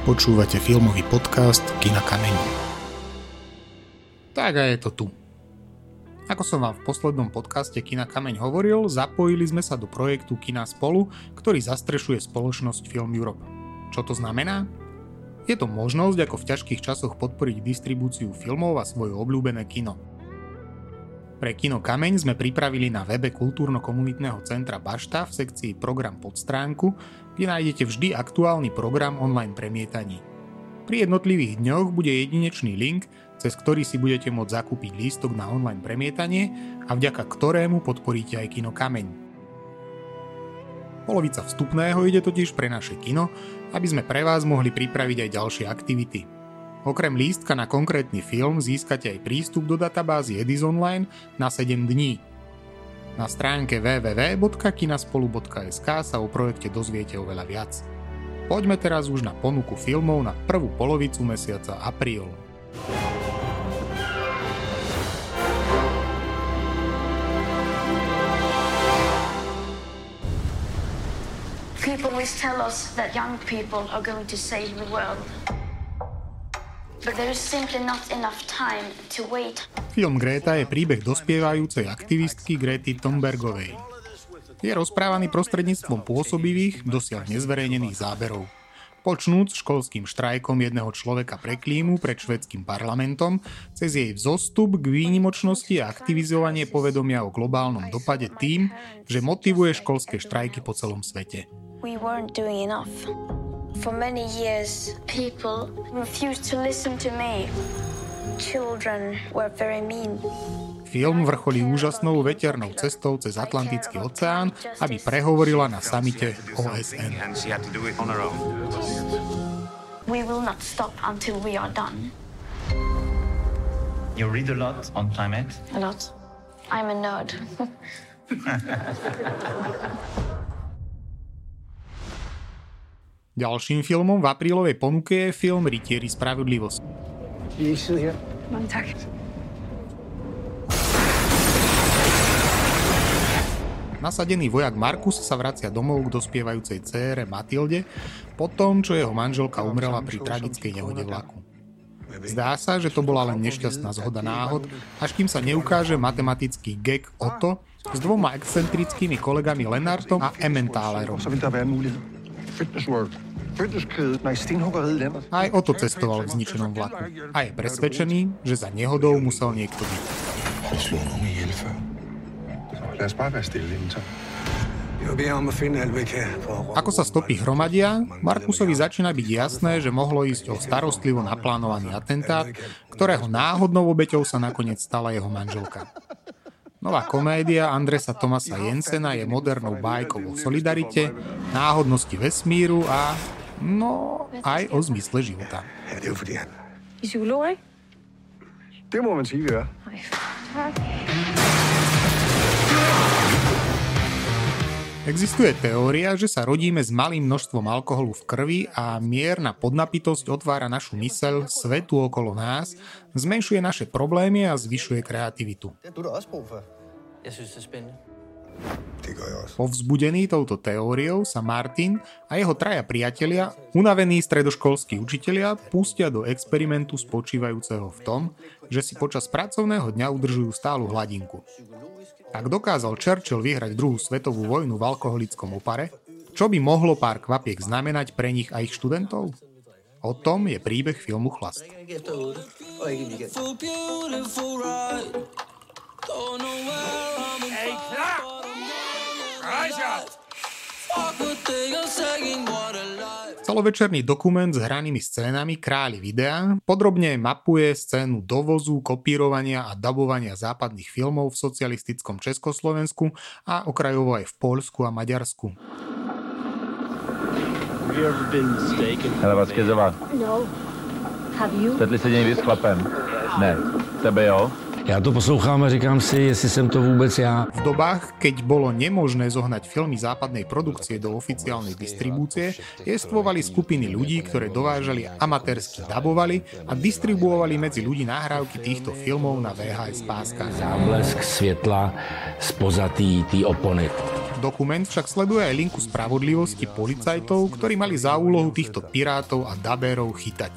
Počúvate filmový podcast Kina Kameň. Tak a je to tu. Ako som vám v poslednom podcaste Kina Kameň hovoril, zapojili sme sa do projektu Kina Spolu, ktorý zastrešuje spoločnosť Film Europe. Čo to znamená? Je to možnosť, ako v ťažkých časoch podporiť distribúciu filmov a svoje obľúbené kino. Pre Kino Kameň sme pripravili na webe Kultúrno-komunitného centra Bašta v sekcii Program podstránku, kde nájdete vždy aktuálny program online premietaní. Pri jednotlivých dňoch bude jedinečný link, cez ktorý si budete môcť zakúpiť lístok na online premietanie a vďaka ktorému podporíte aj Kino Kameň. Polovica vstupného ide totiž pre naše kino, aby sme pre vás mohli pripraviť aj ďalšie aktivity. Okrem lístka na konkrétny film získate aj prístup do databázy Edisonline na 7 dní. Na stránke www.kinaspolu.sk sa o projekte dozviete oveľa viac. Poďme teraz už na ponuku filmov na prvú polovicu mesiaca apríl. People always tell us that young people are going to save the world. But there is simply not enough time to wait. Film Greta je príbeh dospievajúcej aktivistky Grety Thunbergovej. Je rozprávaný prostredníctvom pôsobivých, dosiaľ nezverejnených záberov. Počnúc školským štrajkom jedného človeka pre klímu pred švédskym parlamentom, cez jej vzostup k výnimočnosti a aktivizovanie povedomia o globálnom dopade tým, že motivuje školské štrajky po celom svete. We weren't doing enough. For many years, people refused to listen to me. Children were very mean. Film vrcholí úžasnou veternou cestou cez Atlantický oceán, aby prehovorila na samite OSN. We will not stop until we are done. You read a lot on climate? A lot. I'm a nerd. Ďalším filmom v aprílovej ponuke je film Ritieri spravedlivosť. Nasadený vojak Markus sa vracia domov k dospievajúcej dcére Matilde po tom, čo jeho manželka umrela pri tragickej nehode vlaku. Zdá sa, že to bola len nešťastná zhoda náhod, až kým sa neukáže matematický gek Otto s dvoma excentrickými kolegami Leonardom a Emmentalérom. Aj Otto cestoval v zničenom vlaku a je presvedčený, že za nehodou musel niekto byť. Ako sa stopy hromadia, Markusovi začína byť jasné, že mohlo ísť o starostlivo naplánovaný atentát, ktorého náhodnou obeťou sa nakoniec stala jeho manželka. Nová komédia Andresa Tomasa Jensena je modernou bájkou o solidarite, náhodnosti vesmíru a, no, aj o zmysle života. Existuje teória, že sa rodíme s malým množstvom alkoholu v krvi a mierna podnapitosť otvára našu myseľ svetu okolo nás, zmenšuje naše problémy a zvyšuje kreativitu. Povzbudený touto teóriou sa Martin a jeho traja priatelia, unavení stredoškolskí učitelia, pustia do experimentu spočívajúceho v tom, že si počas pracovného dňa udržujú stálu hladinku. Ak dokázal Churchill vyhrať 2. svetovú vojnu v alkoholickom opare, čo by mohlo pár kvapiek znamenať pre nich a ich študentov? O tom je príbeh filmu Chlast. Celovečerný dokument s hranými scénami Kráľ videa podrobne mapuje scénu dovozu, kopírovania a dabovania západných filmov v socialistickom Československu a okrajovo aj v Poľsku a Maďarsku. Hele, Vaskizová. Tetli se někdy s chlapem? Ne. Tebe jo? Ja to poslouchám a říkám si, jestli jsem to vůbec já. V dobách, keď bolo nemožné zohnať filmy západnej produkcie do oficiálnej distribúcie, jestvovali skupiny ľudí, ktoré dovážali a amatérsky dabovali a distribuovali medzi ľudí nahrávky týchto filmov na VHS páskach. Záblesk svetla spoza tý opony. Dokument však sleduje aj linku spravodlivosti policajtov, ktorí mali za úlohu týchto pirátov a dabérov chytať.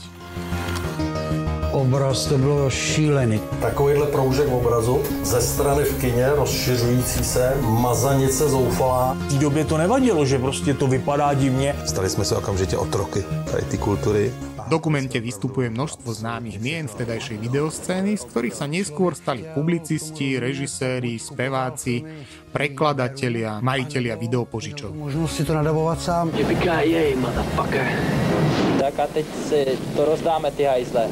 Obraz to bylo šílený. Takovýhle proužek obrazu ze strany v kině rozšiřující se mazanice zoufalá. V té době to nevadilo, že prostě to vypadá divně. Stali jsme se okamžitě otroky tady ty kultury. V dokumente vystupuje množstvo známych mien vtedajšej videoscény, z ktorých sa neskôr stali publicisti, režiséri, speváci, prekladatelia, majitelia videopožičov. Môžu si to nadabovať sám. Tak a teď si to rozdáme, ty hajzle.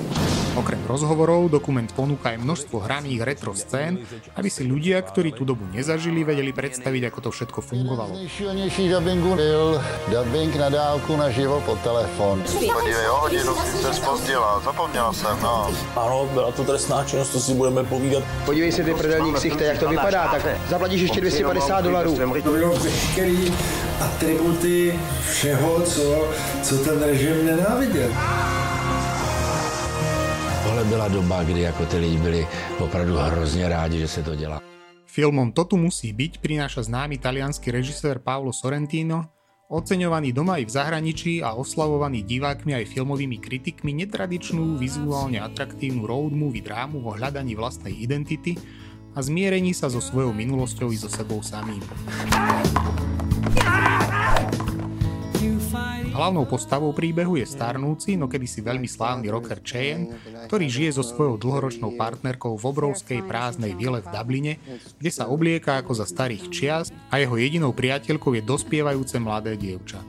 Okrem rozhovorov, dokument ponúka aj množstvo hraných retro scén, aby si ľudia, ktorí tú dobu nezažili, vedeli predstaviť, ako to všetko fungovalo. Nejšílnejší dubbingu byl dubbing na dálku na živo po telefon. Podívej, o hodinu se spozdila, zapomněla jsem, no. Ano, byla to trestná činnost, to si budeme povídat. Podívej se, ty prdelní ksichte, jak to vypadá, tak zaplatíš ještě $250. To bylo veškerý atributy všeho, co ten režim nenáviděl. Tohle byla doba, kdy jako ty lidi byli opravdu hrozně rádi, že se to dělá. Filmom To tu musí byť prináša známy taliansky režisér Paolo Sorrentino, oceňovaný doma aj v zahraničí a oslavovaný divákmi aj filmovými kritikmi netradičnú, vizuálne atraktívnu road movie drámu o hľadaní vlastnej identity a zmierení sa so svojou minulosťou i so sebou samým. Hlavnou postavou príbehu je starnúci, no kedysi veľmi slávny rocker Cheyenne, ktorý žije so svojou dlhoročnou partnerkou v obrovskej prázdnej vile v Dubline, kde sa oblieka ako za starých čias a jeho jedinou priateľkou je dospievajúce mladé dievča.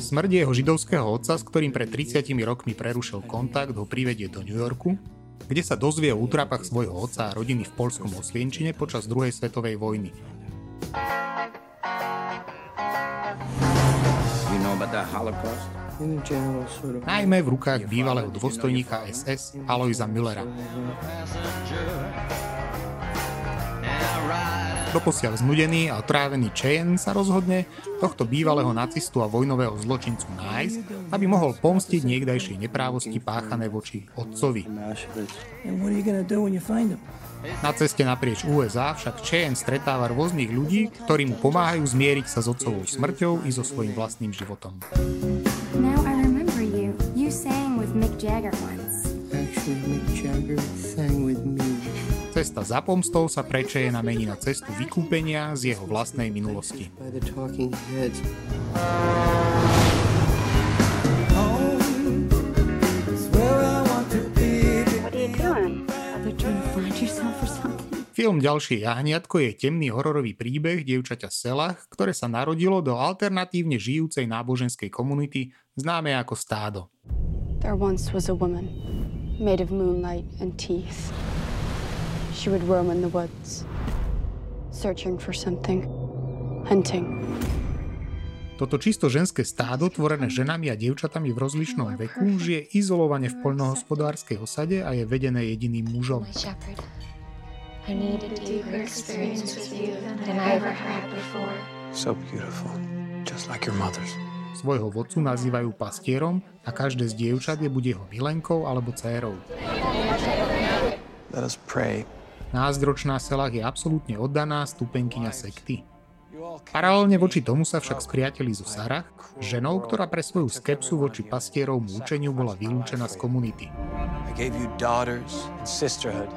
Smrť jeho židovského otca, s ktorým pred 30 rokmi prerušil kontakt, ho privedie do New Yorku, kde sa dozvie o útrapách svojho otca a rodiny v poľskom Osvienčine počas druhej svetovej vojny. Najmä v rukách bývalého dôstojníka SS Alojza Müllera. Doposiaľ znudený a otrávený Cheyenne sa rozhodne tohto bývalého nacistu a vojnového zločincu nájsť, aby mohol pomstiť niekdajšie neprávosti páchané voči otcovi. Na ceste naprieč USA však Cheyenne stretáva rôznych ľudí, ktorí mu pomáhajú zmieriť sa s otcovou smrťou i so svojím vlastným životom. Cesta za pomstou sa pre Cheyenne mení na cestu vykúpenia z jeho vlastnej minulosti. Film Ďalšie jahniatko je temný hororový príbeh dievčaťa Selah, ktoré sa narodilo do alternatívne žijúcej náboženskej komunity, známe ako stádo. There once was a woman made of moonlight and teeth. She would roam in the woods, searching for something, hunting. Toto čisto ženské stádo, tvorené ženami a dievčatami v rozlišnom veku, žije izolovane v poľnohospodárskej osade a je vedené jediným mužom. I need a deeper experience with you than I ever had before. So beautiful, just like your mother's. Svojho vodcu nazývajú pastierom a každé z dievčat je buď jeho milenkou alebo dcérou. Let us pray. Názročná Selah je absolútne oddaná stupenkyňa sekty. Paralelne voči tomu sa však spriatelí so Sarah, ženou, ktorá pre svoju skepsu voči pastierovmu učeniu bola vylúčená z komunity. I gave you daughters and sisterhood.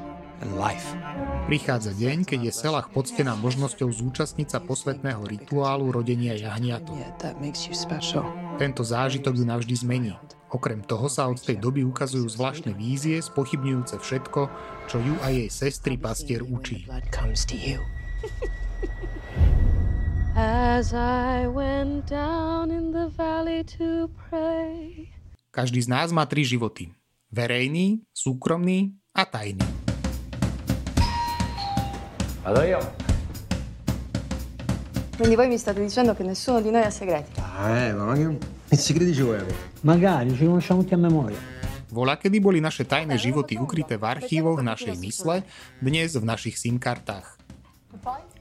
Prichádza deň, keď je Selah poctená možnosťou zúčastniť sa posvetného rituálu rodenia jahniatu. Tento zážitok ju navždy zmení. Okrem toho sa od tej doby ukazujú zvláštne vízie, spochybňujúce všetko, čo ju a jej sestry pastier učí. Každý z nás má 3 životy. Verejný, súkromný a tajný. Vado io. Quindi voi mi state dicendo che nessuno di noi ha segreti. Ma che segreti ci vuoi? Magari ci conosciamo tutti a memoria. Volakedy boli naše tajné životy ukryté v archívoch našej mysle, dnes v našich SIM-kartách.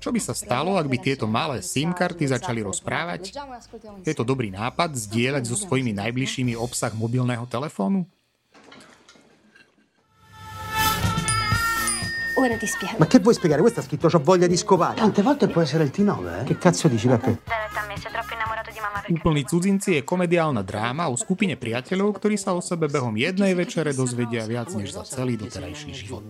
Čo by sa stalo, ak by tieto malé SIM-karty začali rozprávať? Je to dobrý nápad zdieľať so svojimi najbližšími obsah mobilného telefónu? Ora ti spiego. Ma che vuoi spiegare? Questo ha scritto "C'ho voglia di scovare". Tante volte può essere il T9, eh? Che cazzo dici, Peppe? Úplní cudzinci je komediálna dráma o skupine priateľov, ktorí sa o sebe behom jednej večere dozvedia viac než za celý doterajší život.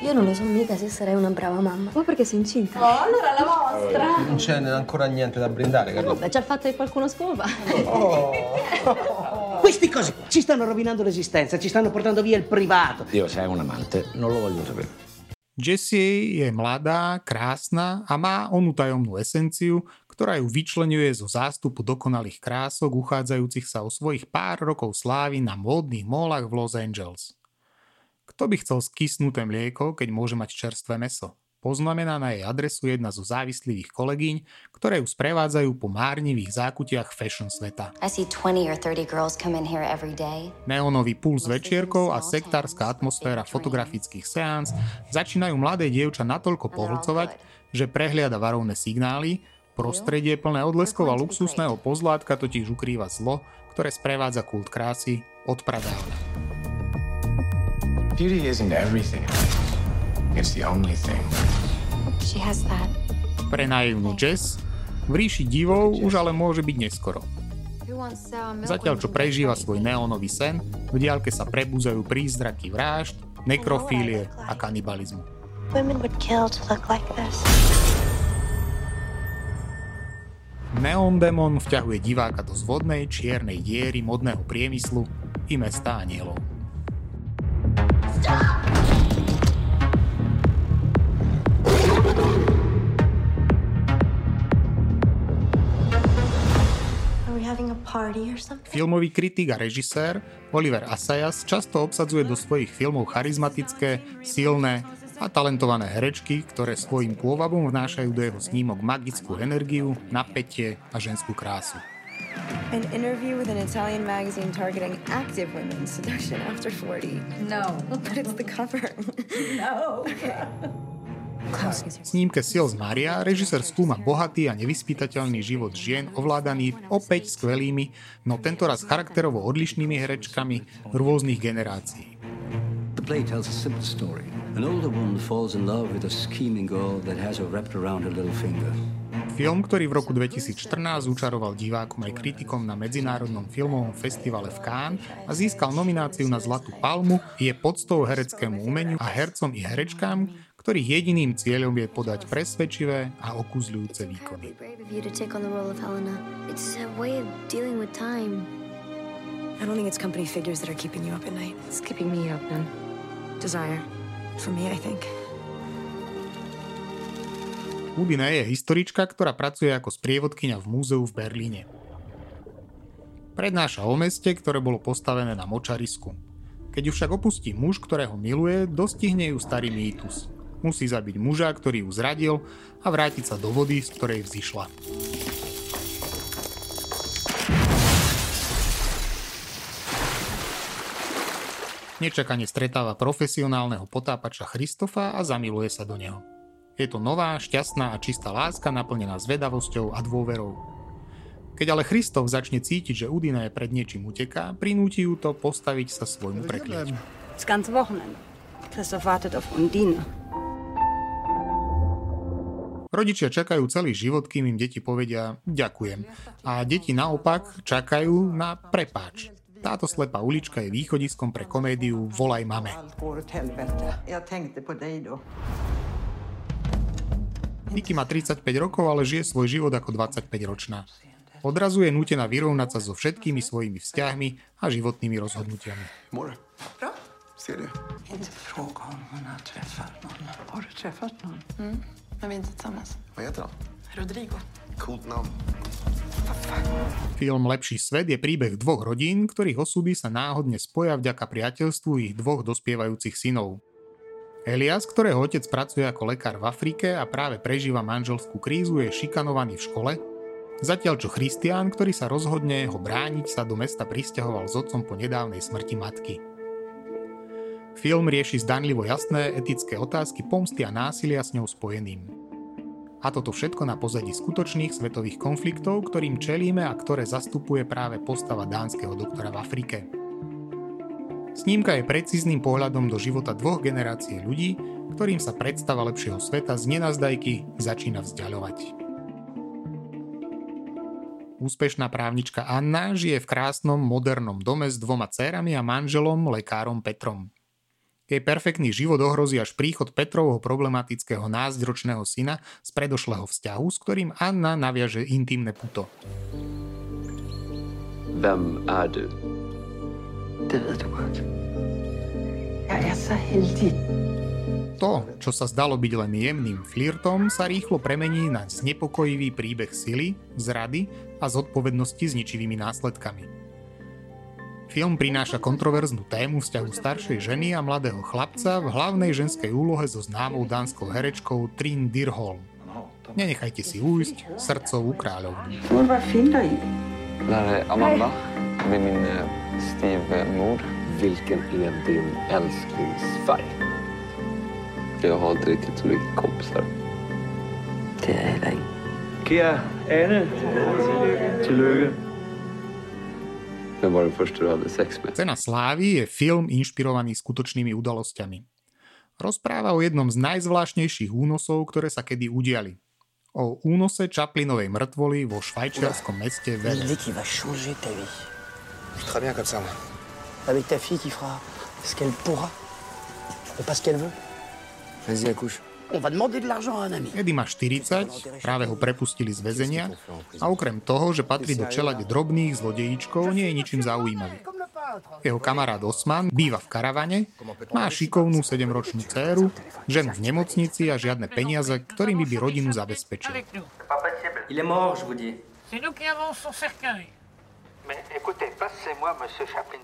Io non lo so mica se sarei una brava mamma. Ma perché sei incinta? Oh, allora la vostra. Non c'è ancora niente da brindare, capito? Beh, già il fatto che qualcuno scova. Questi cose ci stanno rovinando l'esistenza, ci stanno portando via il privato. Io sei un amante, non lo voglio sapere. Jessie je mladá, krásna a má onú tajomnú esenciu, ktorá ju vyčleňuje zo zástupu dokonalých krások, uchádzajúcich sa o svojich pár rokov slávy na módnych mólach v Los Angeles. Kto by chcel skysnuté mlieko, keď môže mať čerstvé mäso? Poznamená na jej adresu jedna zo závislivých kolegyň, ktoré ju sprevádzajú po márnivých zákutiach fashion sveta. Neonový puls večierkov a sektárska atmosféra fotografických seánc začínajú mladé dievča natoľko pohľcovať, že prehliada varovné signály, prostredie plné odleskov a luxusného pozlátka totiž ukrýva zlo, ktoré sprevádza kult krásy od pradávna. Beauty isn't everything. It's the only thing. She has that. Pre naivnú Jess v ríši divov už ale môže byť neskoro. Zatiaľ čo prežíva svoj neónový sen, v diaľke sa prebúzajú prízraky vrážd, nekrofílie a kanibalizmu. Women would kill to look like this. Neon demon vťahuje diváka do zvodnej čiernej diery modného priemyslu i mesta anielov. Filmový kritik a režisér Oliver Asayas často obsadzuje do svojich filmov charizmatické, silné a talentované herečky, ktoré svojím pôvabom vnášajú do jeho snímok magickú energiu, napätie a ženskú krásu. An interview with an Italian magazine targeting active women seduction after 40. No, but it's the cover. No. V snímke Siel z Maria režisér skúma bohatý a nevyspytateľný život žien ovládaný opäť skvelými, no tentoraz charakterovo odlišnými herečkami rôznych generácií. The play tells a simple story. An older woman falls in love with a scheming girl that has her wrapped around her little finger. Film, ktorý v roku 2014 učaroval divákom aj kritikom na Medzinárodnom filmovom festivale v Cannes a získal nomináciu na Zlatú palmu, je poctou hereckému umeniu a hercom i herečkám, ktorých jediným cieľom je podať presvedčivé a okúzľujúce výkony. Udina je historička, ktorá pracuje ako sprievodkyňa v múzeu v Berlíne. Prednáša o meste, ktoré bolo postavené na močarisku. Keď ju však opustí muž, ktorého miluje, dostihne ju starý mýtus. Musí zabiť muža, ktorý ju zradil, a vrátiť sa do vody, z ktorej vzišla. Nečakane stretáva profesionálneho potápača Christofa a zamiluje sa do neho. Je to nová, šťastná a čistá láska naplnená zvedavosťou a dôverou. Keď ale Christof začne cítiť, že Udina je pred niečím uteká, prinúti ju to postaviť sa svojmu prekliaťu. Z ganz Wochenende. Christof wartet auf Undine. Rodičia čakajú celý život, kým im deti povedia ďakujem. A deti naopak čakajú na prepáč. Táto slepá ulička je východiskom pre komédiu Volaj mame. Vicky má 35 rokov, ale žije svoj život ako 25-ročná. Odrazu je nútená vyrovnať sa so všetkými svojimi vzťahmi a životnými rozhodnutiami. Film Lepší svet je príbeh dvoch rodín, ktorých osudy sa náhodne spoja vďaka priateľstvu ich dvoch dospievajúcich synov. Elias, ktorého otec pracuje ako lekár v Afrike a práve prežíva manželskú krízu, je šikanovaný v škole, zatiaľ čo Christian, ktorý sa rozhodne ho brániť, sa do mesta prisťahoval s otcom po nedávnej smrti matky. Film rieši zdanlivo jasné etické otázky pomsty a násilia s ňou spojeným. A toto všetko na pozadí skutočných svetových konfliktov, ktorým čelíme a ktoré zastupuje práve postava dánskeho doktora v Afrike. Snímka je precízným pohľadom do života dvoch generácií ľudí, ktorým sa predstava lepšieho sveta z nenazdajky začína vzdiaľovať. Úspešná právnička Anna žije v krásnom, modernom dome s dvoma dcérami a manželom, lekárom Petrom. Jej perfektný život ohrozí až príchod Petrovho problematického 12-ročného syna z predošlého vzťahu, s ktorým Anna naviaže intimné puto. Hvem er du? Det ved du godt. Jeg er så heldig. To, čo sa zdalo byť len jemným flirtom, sa rýchlo premení na znepokojivý príbeh sily, zrady a zodpovednosti s ničivými následkami. Film prináša kontroverznú tému vzťahu staršej ženy a mladého chlapca v hlavnej ženskej úlohe so známou dánskou herečkou Trine Dyrholm. Nenechajte si ujsť srdcovú kráľovú. Amanda, med min stivmor. Vilken är din älsklingsfärg? Jag har inte riktigt olika kompisar. Det är dig. Kia, Anne, till lycka. Vem var den första du hade sex med? Cena slávy je film inšpirovaný skutočnými udalosťami. Rozpráva o jednom z najzvláštnejších únosov, ktoré sa kedy udiali. O únose Chaplinovej mŕtvoly vo švajčiarskom meste Vele. L'idée qui va changer ta vie. Je très bien comme ça, moi. Avec ta fille qui fera ce qu'elle pourra, mais pas ce qu'elle veut. Eddie má 40, práve ho prepustili z väzenia a okrem toho, že patrí do čelade drobných zlodejíčkov, nie je ničím zaujímavý. Jeho kamarát Osman býva v karavane, má šikovnú 7-ročnú dcéru, ženu v nemocnici a žiadne peniaze, ktorými by rodinu zabezpečil.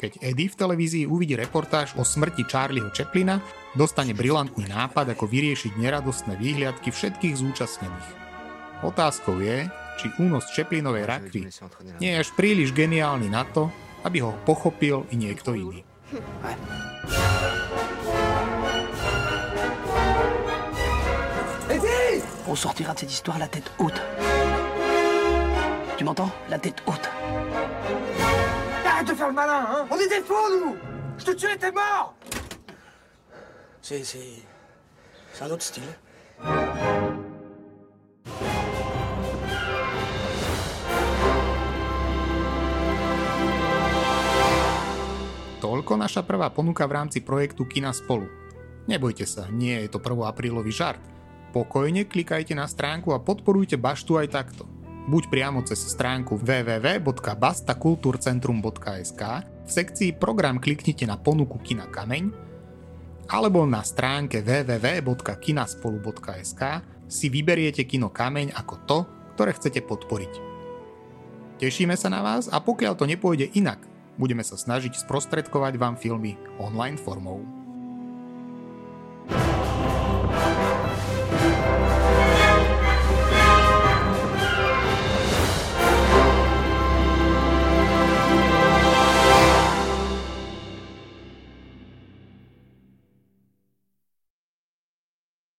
Keď Eddie v televízii uvidí reportáž o smrti Charlieho Chaplina, dostane brilantný nápad, ako vyriešiť neradostné výhliadky všetkých zúčastnených. Otázkou je, či únos Chaplinovej rakvy nie je až príliš geniálny na to, aby ho pochopil i niekto iný. Eddie! On sortira de cette histoire la tête haute. Tu m'entends? La tête haute. Arrête de faire le malin, hein? On est des fous, nous! Je te tuais, t'es mort! C'est un autre style. Toľko naša prvá ponuka v rámci projektu Kina Spolu. Nebojte sa, nie je to 1. aprílový žart. Pokojne klikajte na stránku a podporujte Baštu aj takto. Buď priamo cez stránku www.bastakulturcentrum.sk, v sekcii Program kliknite na ponuku Kina Kameň, alebo na stránke www.kinaspolu.sk si vyberiete Kino Kameň ako to, ktoré chcete podporiť. Tešíme sa na vás a pokiaľ to nepôjde inak, budeme sa snažiť sprostredkovať vám filmy online formou.